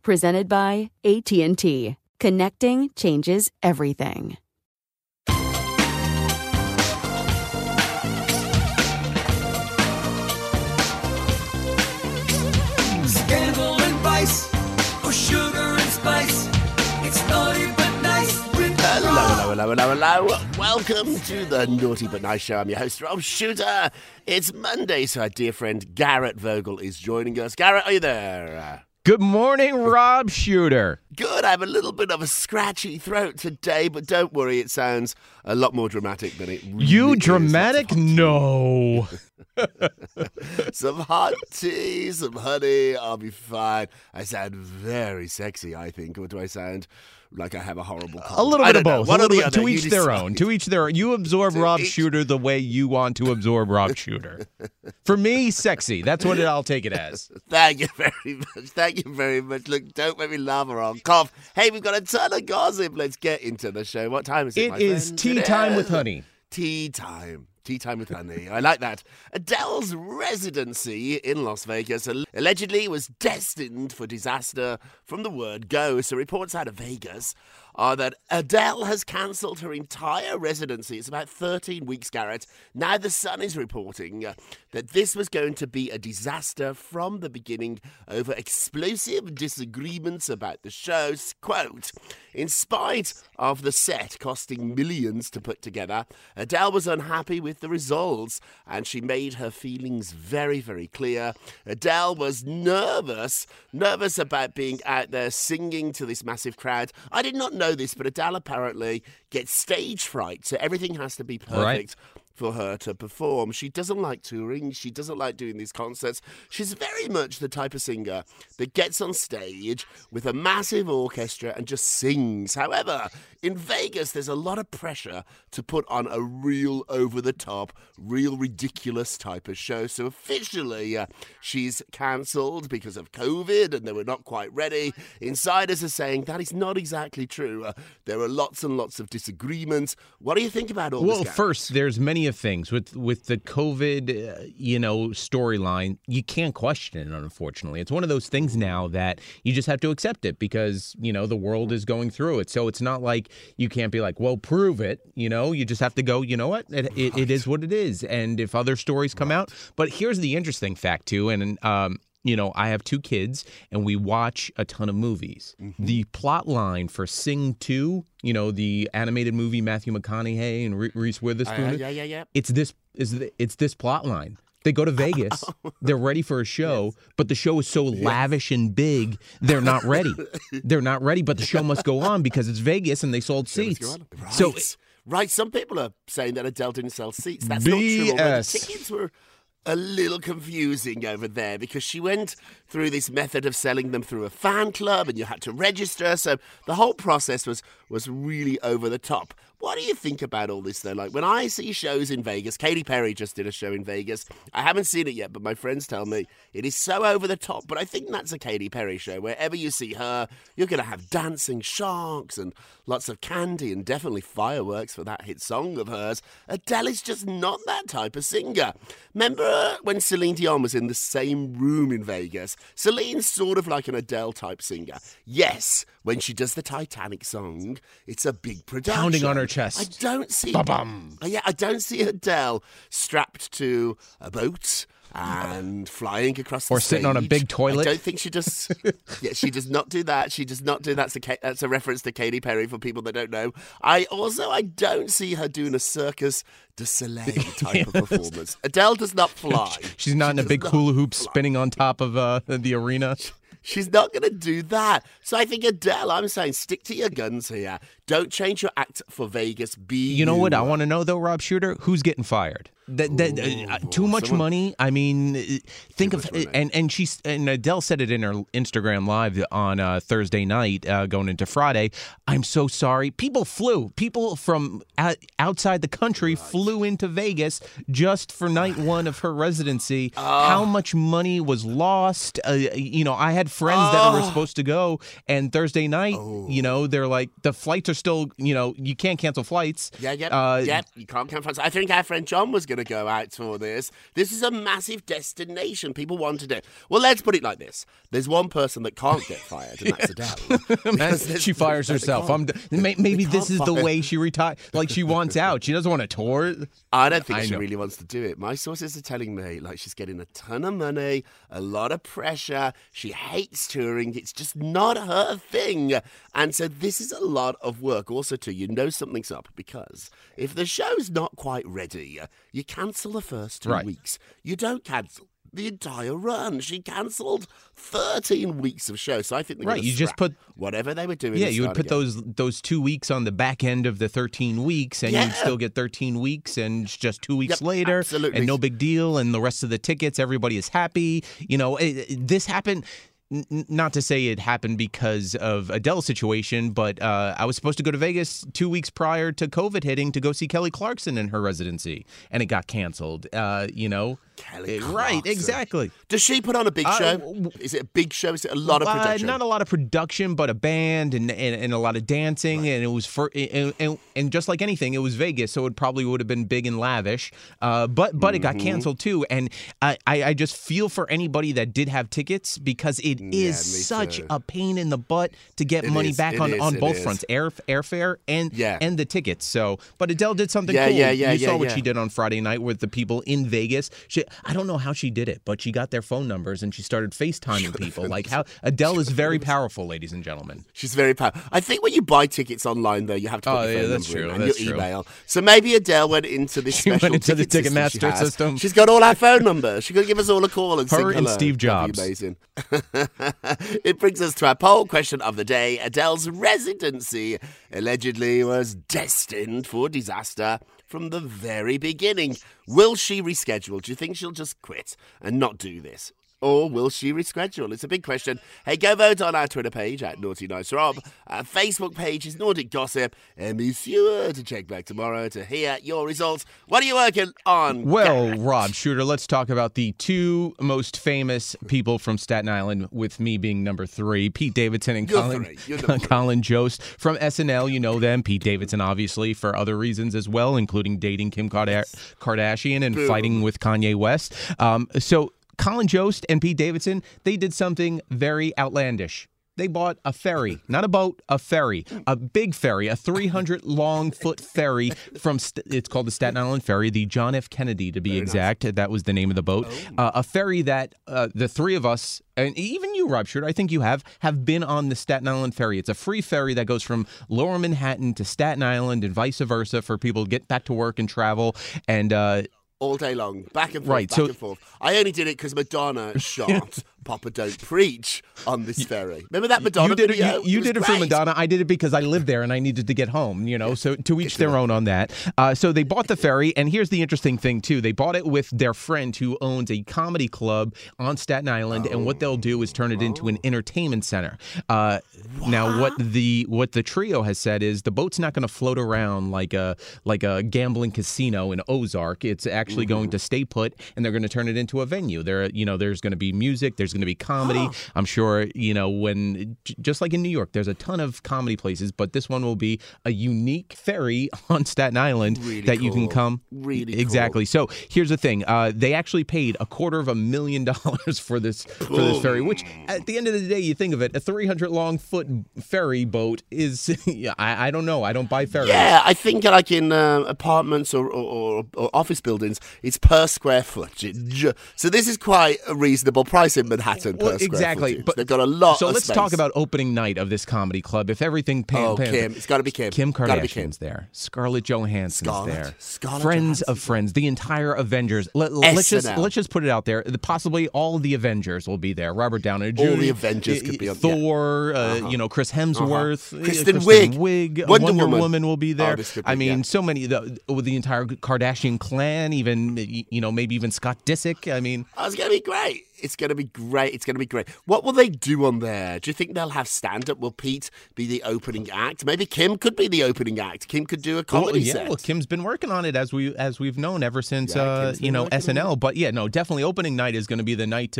Presented by AT&T. Connecting changes everything. Scandal and vice, or sugar and spice. It's Naughty But Nice with Rob. Hello. Welcome to the Naughty But Nice Show. I'm your host, Rob Shuter. It's Monday, so our dear friend Garrett Vogel is joining us. Garrett, are you there? Good morning, Rob Shuter. Good. I have a little bit of a scratchy throat today, but don't worry. It sounds a lot more dramatic than it really is. You dramatic? No. Some hot tea, some honey. I'll be fine. I sound very sexy, I think. Or do I sound like I have a horrible cold? A little bit of both. One or the other. To each their own. You absorb Rob Shuter the way you want to absorb Rob Shuter. For me, sexy. That's what I'll take it as. Thank you very much. Look, don't make me laugh or I'll cough. Hey, we've got a ton of gossip. Let's get into the show. What time is it, my friend? It is tea time with honey. Tea time with honey. I like that. Adele's residency in Las Vegas allegedly was destined for disaster from the word go. So reports out of Vegas are that Adele has cancelled her entire residency. It's about 13 weeks, Garrett. Now The Sun is reporting that this was going to be a disaster from the beginning over explosive disagreements about the show's, quote, in spite of the set costing millions to put together, Adele was unhappy with the results and she made her feelings very, very clear. Adele was nervous about being out there singing to this massive crowd. I did not know this, but Adele apparently gets stage fright, so everything has to be perfect. Right. For her to perform. She doesn't like touring. She doesn't like doing these concerts. She's very much the type of singer that gets on stage with a massive orchestra and just sings. However, in Vegas, there's a lot of pressure to put on a real over-the-top, real ridiculous type of show. So officially, she's cancelled because of COVID and they were not quite ready. Insiders are saying that is not exactly true. There are lots and lots of disagreements. What do you think about all this? Well, first, there's many of things with the COVID, storyline, you can't question it, unfortunately. It's one of those things now that you just have to accept it because, the world is going through it. So it's not like you can't be like, well, prove it. You just have to go, you know what? It is what it is. And if other stories come out. But here's the interesting fact, too. And, I have two kids and we watch a ton of movies. Mm-hmm. The plot line for Sing 2, the animated movie Matthew McConaughey and Reese Witherspoon. It's this plot line. They go to Vegas. They're ready for a show, but the show is so lavish and big, they're not ready. They're not ready, but the show must go on because it's Vegas and they sold seats. Right. So, right, some people are saying that Adele didn't sell seats. That's not true. Already. Tickets were a little confusing over there because she went through this method of selling them through a fan club and you had to register. So the whole process was really over the top. What do you think about all this, though? Like, when I see shows in Vegas, Katy Perry just did a show in Vegas. I haven't seen it yet, but my friends tell me it is so over the top. But I think that's a Katy Perry show. Wherever you see her, you're going to have dancing sharks and lots of candy and definitely fireworks for that hit song of hers. Adele is just not that type of singer. Remember when Celine Dion was in the same room in Vegas? Celine's sort of like an Adele-type singer. Yes, when she does the Titanic song, it's a big production. Pounding on her chest. I don't see. Yeah, I don't see Adele strapped to a boat and flying across the stage. Or sitting on a big toilet. I don't think she does. Yeah, she does not do that. She does not do that. That's a reference to Katy Perry for people that don't know. I don't see her doing a Circus du Soleil type of performance. Adele does not fly. She's not in a big hula hoop spinning on top of the arena. She's not going to do that. So I think, Adele, I'm saying stick to your guns here. Don't change your act for Vegas. You know what I want to know, though, Rob Shuter? Who's getting fired? Too much money. I mean, think of – and Adele said it in her Instagram Live on Thursday night going into Friday. I'm so sorry. People flew. People from outside the country flew into Vegas just for night one of her residency. How much money was lost? You know, I had friends that were supposed to go, and Thursday night, you know, they're like, the flights are still – you know, you can't cancel flights. Yeah, you can't cancel flights. I think our friend John was going to go out for this. This is a massive destination. People wanted it. Well, let's put it like this. There's one person that can't get fired, and that's Adele. She fires herself. Maybe this is the way she retires. Like, she wants out. She doesn't want to tour. I don't think she really wants to do it. My sources are telling me, like, she's getting a ton of money, a lot of pressure. She hates touring. It's just not her thing. And so this is a lot of work. Also, too, you know something's up, because if the show's not quite ready, you cancel the first 2 weeks. You don't cancel the entire run. She cancelled 13 weeks of shows. So I think they're going to just put whatever they were doing. Yeah, you would put those 2 weeks on the back end of the 13 weeks, and you'd still get 13 weeks, and it's just 2 weeks later, absolutely. And no big deal, and the rest of the tickets, everybody is happy. You know, this happened. Not to say it happened because of Adele's situation, but I was supposed to go to Vegas 2 weeks prior to COVID hitting to go see Kelly Clarkson in her residency, and it got canceled, you know. Kelly Clarkson. Right, exactly. Does she put on a big show? Is it a big show? Is it a lot of production? Not a lot of production, but a band and a lot of dancing, and it was and just like anything, it was Vegas, so it probably would have been big and lavish. But it got canceled too, and I just feel for anybody that did have tickets, because it is such a pain in the butt to get money back on both fronts, airfare and the tickets. So, but Adele did something cool. You saw what she did on Friday night with the people in Vegas. I don't know how she did it, but she got their phone numbers and she started FaceTiming people. Like, how Adele is very powerful, ladies and gentlemen. She's very powerful. I think when you buy tickets online, though, you have to put your phone number in and your email. So maybe Adele went into this special ticket system. She went into the Ticketmaster system. She's got all our phone numbers. She's going to give us all a call and sing hello. Her and Steve Jobs. Amazing. It brings us to our poll question of the day. Adele's residency allegedly was destined for disaster from the very beginning. Will she reschedule? Do you think she'll just quit and not do this? Or will she reschedule? It's a big question. Hey, go vote on our Twitter page at Naughty Nice Rob. Our Facebook page is Nordic Gossip. And be sure to check back tomorrow to hear your results. What are you working on? Well, Rob Shuter, let's talk about the two most famous people from Staten Island, with me being number three, Pete Davidson and Colin Jost from SNL. You know them. Pete Davidson, obviously, for other reasons as well, including dating Kim Kardashian and fighting with Kanye West. So Colin Jost and Pete Davidson, they did something very outlandish. They bought a ferry, not a boat, a ferry, a big ferry, a 300-long-foot ferry from, it's called the Staten Island Ferry, the John F. Kennedy, to be exact. Nice. That was the name of the boat. A ferry that the three of us, and even you, Rob Shuter, I think you have been on the Staten Island Ferry. It's a free ferry that goes from Lower Manhattan to Staten Island and vice versa for people to get back to work and travel. And all day long, back and forth, right, back and forth. I only did it because Madonna shot Papa Don't Preach on this ferry. Remember that Madonna video? You did it for Madonna. I did it because I lived there and I needed to get home, you know, so to each their own on that. So they bought the ferry, and here's the interesting thing, too. They bought it with their friend who owns a comedy club on Staten Island, and what they'll do is turn it into an entertainment center. Now, what the trio has said is the boat's not going to float around like a gambling casino in Ozark. It's actually going to stay put, and they're going to turn it into a venue. There's going to be music. There's going to be comedy. I'm sure, just like in New York, there's a ton of comedy places, but this one will be a unique ferry on Staten Island you can come. Really, exactly. Cool. So here's the thing: they actually paid $250,000 for this ferry, which at the end of the day, you think of it, a 300-long-foot ferry boat is. I don't know. I don't buy ferries. Yeah, I think like in apartments or office buildings, it's per square foot. So this is quite a reasonable price in Manhattan. Exactly, but they've got a lot. So let's talk about opening night of this comedy club. If everything, Kim, it's got to be Kim. Kim Kardashian's there. Scarlett Johansson's there. Friends of Friends, the entire Avengers. Let's just put it out there. Possibly all the Avengers will be there. Robert Downey Jr. All the Avengers could be on. Thor, Chris Hemsworth, Kristen Wiig, Wonder Woman will be there. So many. The entire Kardashian clan, maybe even Scott Disick. It's gonna be great. It's going to be great. What will they do on there? Do you think they'll have stand-up? Will Pete be the opening act? Maybe Kim could be the opening act. Kim could do a comedy set. Well, Kim's been working on it as we've known ever since SNL. But definitely opening night is going to be the night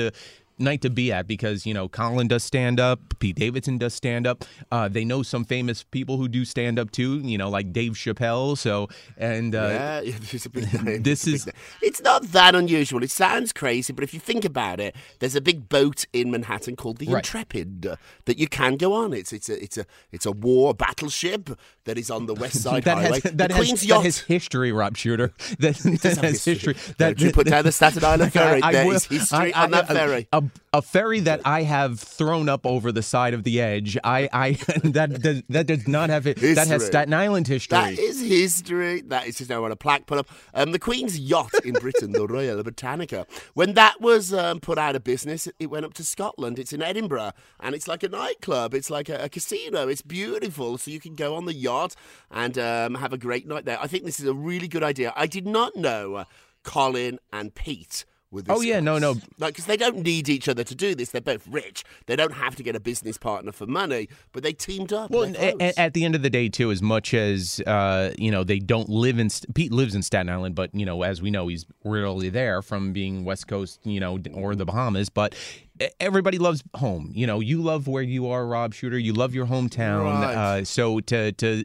to be at because, Colin does stand-up, Pete Davidson does stand-up. They know some famous people who do stand-up, too, like Dave Chappelle. So, and it's a big name. It's not that unusual. It sounds crazy, but if you think about it, there's a big boat in Manhattan called the Intrepid that you can go on. It's a war battleship that is on the West Side Highway. That has history, Rob Shuter. That has history. You put down the Staten Island Ferry. There is history on that ferry. A ferry that I have thrown up over the side of the edge. That does not have it. That has Staten Island history. That is history. That is just now on a plaque put up. The Queen's yacht in Britain, the Royal Britannica. When that was put out of business, it went up to Scotland. It's in Edinburgh, and it's like a nightclub. It's like a casino. It's beautiful. So you can go on the yacht and have a great night there. I think this is a really good idea. I did not know Colin and Pete. No. Because they don't need each other to do this. They're both rich. They don't have to get a business partner for money, but they teamed up. Well, at the end of the day, too, as much as, they don't live in... Pete lives in Staten Island, but, as we know, he's rarely there from being West Coast, or the Bahamas, but... Everybody loves home. You love where you are, Rob Shuter. You love your hometown. Right. So to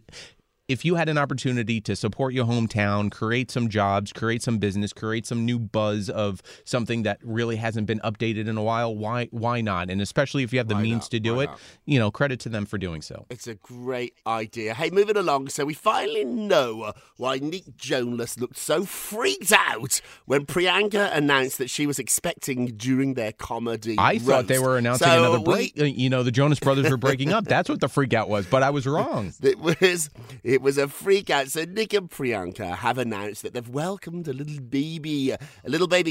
if you had an opportunity to support your hometown, create some jobs, create some business, create some new buzz of something that really hasn't been updated in a while, why not? And especially if you have the means to do it, credit to them for doing so. It's a great idea. Hey, moving along, so we finally know why Nick Jonas looked so freaked out when Priyanka announced that she was expecting during their comedy roast. Thought they were announcing another break. The Jonas Brothers were breaking up. That's what the freak out was, but I was wrong. It was a freak out. So Nick and Priyanka have announced that they've welcomed a little baby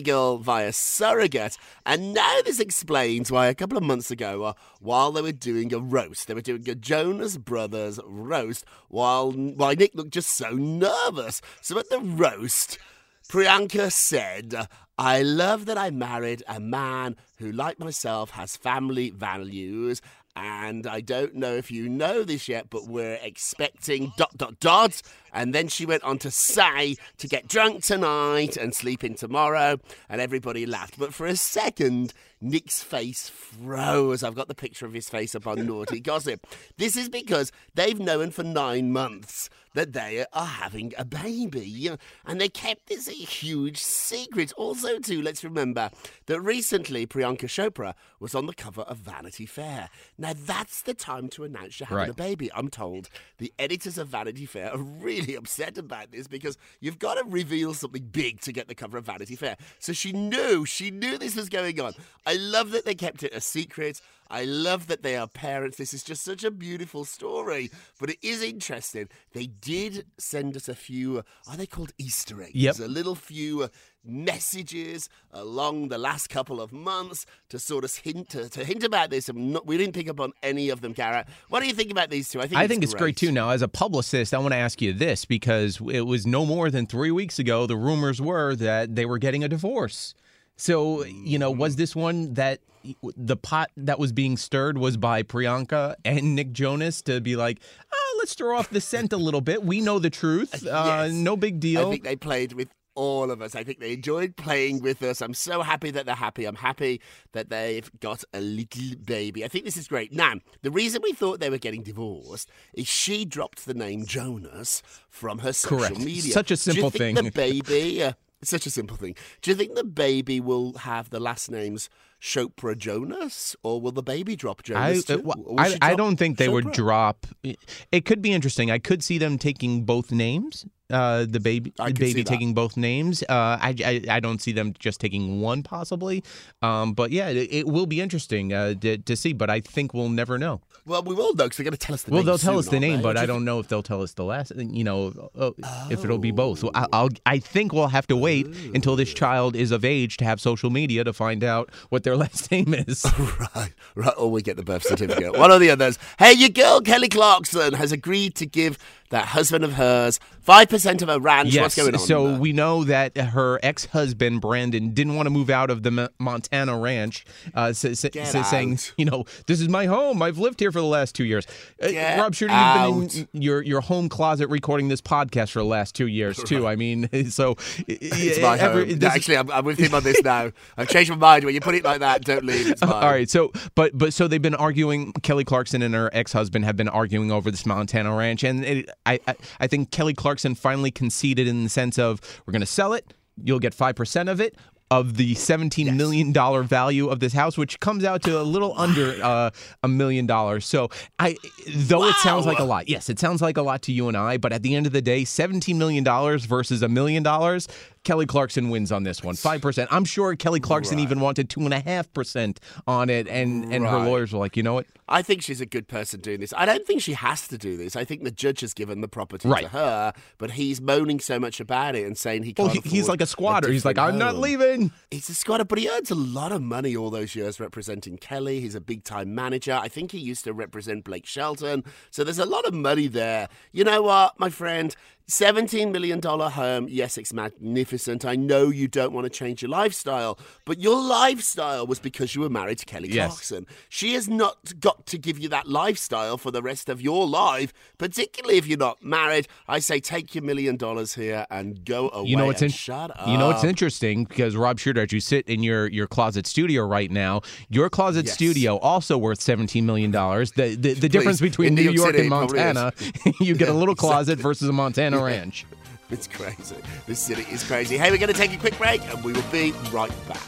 girl via surrogate. And now this explains why a couple of months ago, while they were doing a roast, they were doing a Jonas Brothers roast, while Nick looked just so nervous. So at the roast, Priyanka said, "I love that I married a man who, like myself, has family values. And I don't know if you know this yet, but we're expecting ... And then she went on to say to get drunk tonight and sleep in tomorrow. And everybody laughed. But for a second, Nick's face froze. I've got the picture of his face up on Naughty Gossip. This is because they've known for 9 months that they are having a baby. And they kept this a huge secret. Also, too, let's remember that recently Priyanka Chopra was on the cover of Vanity Fair. Now, that's the time to announce you're having a baby, I'm told. The editors of Vanity Fair are really upset about this because you've got to reveal something big to get the cover of Vanity Fair. So she knew this was going on. I love that they kept it a secret. I love that they are parents. This is just such a beautiful story. But it is interesting. They did send us a few, are they called Easter eggs? Yep. A little few messages along the last couple of months to sort of hint about this. And we didn't pick up on any of them, Kara. What do you think about these two? I think it's great, too. Now, as a publicist, I want to ask you this, because it was no more than 3 weeks ago, the rumors were that they were getting a divorce. So, you know, was this one that the pot that was being stirred was by Priyanka and Nick Jonas to be like, let's throw off the scent a little bit. We know the truth. Yes. No big deal. I think they played with all of us. I think they enjoyed playing with us. I'm so happy that they're happy. I'm happy that they've got a little baby. I think this is great. Now, the reason we thought they were getting divorced is she dropped the name Jonas from her social media. Such a simple thing. The baby... It's such a simple thing. Do you think the baby will have the last names Chopra Jonas, or will the baby drop Jonas? I don't think they would drop. It could be interesting. I could see them taking both names. The baby taking both names. I don't see them just taking one possibly. But yeah, it will be interesting to see. But I think we'll never know. Well, we will know because they're going to tell us the name. Well, they'll tell us the name, but I don't know if they'll tell us the last. You know, if it'll be both. I think we'll have to wait until this child is of age to have social media to find out what their last name is. Right. Or we get the birth certificate. One or the others. Hey, your girl Kelly Clarkson has agreed to give that husband of hers 5% of her ranch. Yes. What's going on? So we know that her ex-husband, Brandon, didn't want to move out of the Montana ranch, saying, you know, this is my home. I've lived here for the last 2 years. Rob Shuter, you've been in your home closet recording this podcast for the last 2 years, too. Right. I mean, so... It's my home. Actually, I'm with him on this now. I've changed my mind. When you put it like that, don't leave. It's mine. All right, so, but they've been arguing, Kelly Clarkson and her ex-husband have been arguing over this Montana ranch, and I think Kelly Clarkson finally conceded in the sense of, we're going to sell it, you'll get 5% of it, of the $17 million value of this house, which comes out to a little under $1 million. So, it sounds like a lot. Yes, it sounds like a lot to you and I, but at the end of the day, $17 million versus $1 million, Kelly Clarkson wins on this one, 5%. I'm sure Kelly Clarkson even wanted 2.5% on it, and her lawyers were like, you know what? I think she's a good person doing this. I don't think she has to do this. I think the judge has given the property to her, but he's moaning so much about it and saying he can't afford it. Well, he's like a squatter. He's like, I'm not leaving. He's a squatter, but he earns a lot of money all those years representing Kelly. He's a big-time manager. I think he used to represent Blake Shelton. So there's a lot of money there. You know what, my friend? $17 million home. Yes, it's magnificent. I know you don't want to change your lifestyle, but your lifestyle was because you were married to Kelly Clarkson. She has not got to give you that lifestyle for the rest of your life, particularly if you're not married. I say take your $1 million here and go away. You know what's shut up. You know what's interesting, because Rob Shuter, as you sit in your closet studio right now, your closet studio also worth $17 million. The difference between New York City, and Montana, you get a little closet versus a Montana ranch. It's crazy. This city is crazy. Hey, we're going to take a quick break and we will be right back.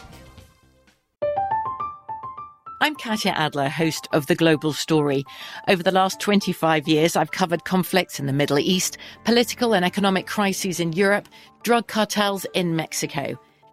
I'm Katya Adler, host of The Global Story. Over the last 25 years, I've covered conflicts in the Middle East, political and economic crises in Europe, drug cartels in Mexico.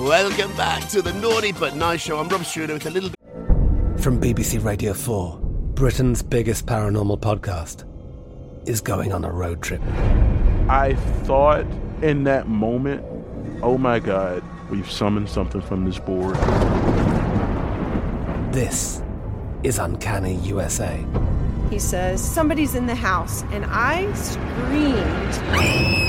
Welcome back to the Naughty But Nice Show. I'm Rob Shuter with a little bit... From BBC Radio 4, Britain's biggest paranormal podcast is going on a road trip. I thought in that moment, oh my God, we've summoned something from this board. This is Uncanny USA. He says, somebody's in the house, and I screamed...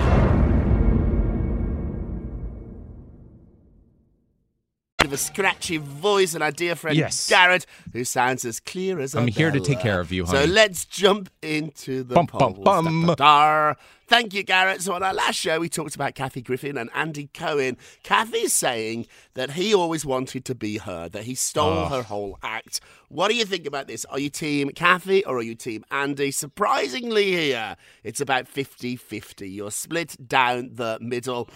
...of a scratchy voice and our dear friend Garrett, who sounds as clear as I'm here to take care of you, honey. So let's jump into the polls. Thank you, Garrett. So on our last show, we talked about Kathy Griffin and Andy Cohen. Kathy's saying that he always wanted to be her, that he stole her whole act. What do you think about this? Are you team Kathy or are you team Andy? Surprisingly here, it's about 50-50. You're split down the middle.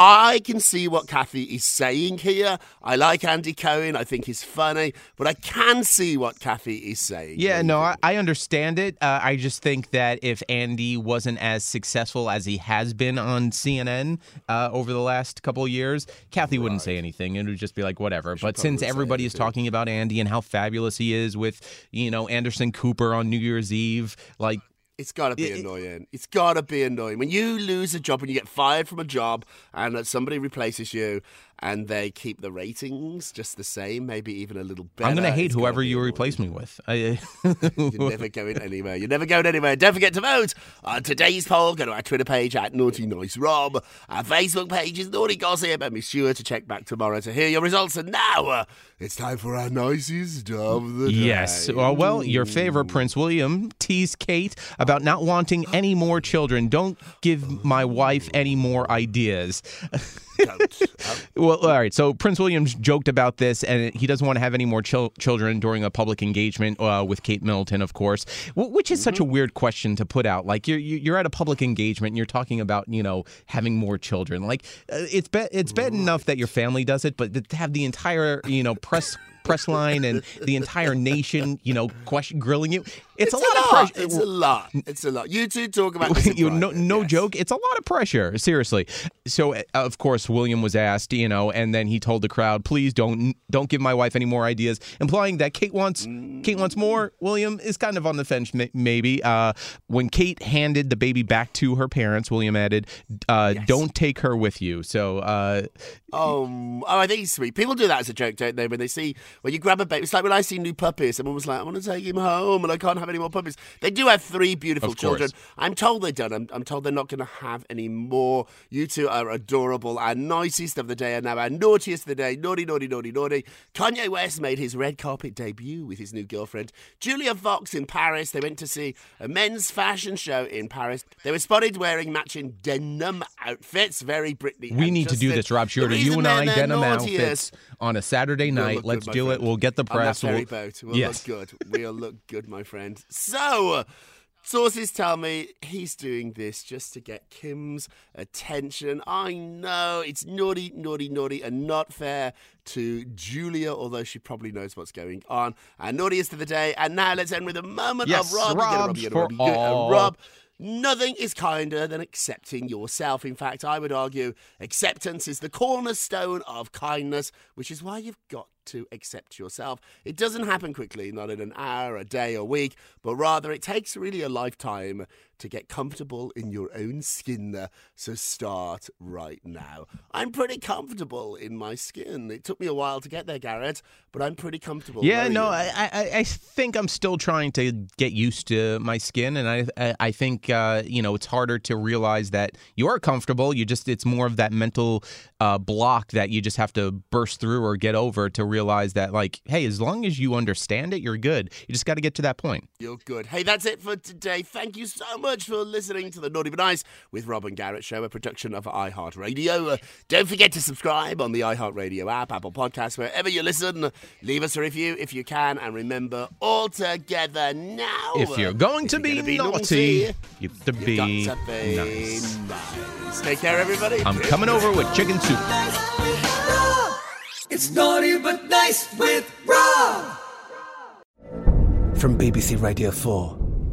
I can see what Kathy is saying here. I like Andy Cohen. I think he's funny. But I can see what Kathy is saying. Yeah, no, I understand it. I just think that if Andy wasn't as successful as he has been on CNN over the last couple of years, Kathy wouldn't say anything. It would just be like, whatever. But since everybody is talking about Andy and how fabulous he is with, you know, Anderson Cooper on New Year's Eve, like... It's got to be annoying. It's got to be annoying. When you lose a job, when you get fired from a job and somebody replaces you and they keep the ratings just the same, maybe even a little better. I'm going to hate whoever you replace me with. You're never going anywhere. You're never going anywhere. Don't forget to vote on today's poll. Go to our Twitter page at Naughty Nice Rob. Our Facebook page is Naughty Gossip. And be sure to check back tomorrow to hear your results. And now it's time for our nicest of the day. Yes. Well, your favorite, Prince William, teased Kate about not wanting any more children. Don't give my wife any more ideas. Well, all right. So Prince William's joked about this, and he doesn't want to have any more children during a public engagement with Kate Middleton, of course, which is such a weird question to put out. Like, you're at a public engagement, and you're talking about, you know, having more children. Like, it's bad enough that your family does it, but to have the entire, you know, press line and the entire nation, you know, grilling you. It's a lot of pressure. It's a lot. You two talk about this. No joke. It's a lot of pressure. Seriously. So, of course, William was asked, you know, and then he told the crowd, please don't give my wife any more ideas, implying that Kate wants more. William is kind of on the fence, maybe. When Kate handed the baby back to her parents, William added, don't take her with you. So, I think he's sweet. People do that as a joke, don't they? When they see... When you grab a baby, it's like when I see new puppies, someone was like, I want to take him home and I can't have any more puppies. They do have three beautiful children. I'm told they don't. I'm told they're not going to have any more. You two are adorable. Our nicest of the day and now our naughtiest of the day. Naughty, naughty, naughty, naughty. Kanye West made his red carpet debut with his new girlfriend, Julia Fox, in Paris. They went to see a men's fashion show in Paris. They were spotted wearing matching denim outfits. Very Britney. We need to do this, Rob Shuter. You and I, denim outfits on a Saturday night. Let's do it. We'll get the press. On that ferry boat. We'll look good. We'll look good, my friend. So, sources tell me he's doing this just to get Kim's attention. I know. It's naughty, naughty, naughty and not fair to Julia, although she probably knows what's going on. Our naughtiest of the day. And now let's end with a moment of Rob. Rob. Nothing is kinder than accepting yourself. In fact, I would argue acceptance is the cornerstone of kindness, which is why you've got to accept yourself. It doesn't happen quickly, not in an hour, a day, a week, but rather it takes really a lifetime to get comfortable in your own skin. So start right now. I'm pretty comfortable in my skin. It took me a while to get there, Garrett, but I'm pretty comfortable. Yeah, no, I think I'm still trying to get used to my skin, and I think you know, it's harder to realize that you are comfortable. You just, it's more of that mental block that you just have to burst through or get over to realize that, like, hey, as long as you understand it, you're good. You just got to get to that point. You're good. Hey, that's it for today. Thank you so much for listening to the Naughty But Nice with Rob and Garrett show, a production of iHeartRadio. Don't forget to subscribe on the iHeartRadio app, Apple Podcasts, wherever you listen. Leave us a review if you can, and remember, all together now. If you're going to be naughty, you have to be nice. Take care, everybody. I'm coming over with chicken soup. It's Naughty But Nice with Rob. From BBC Radio 4.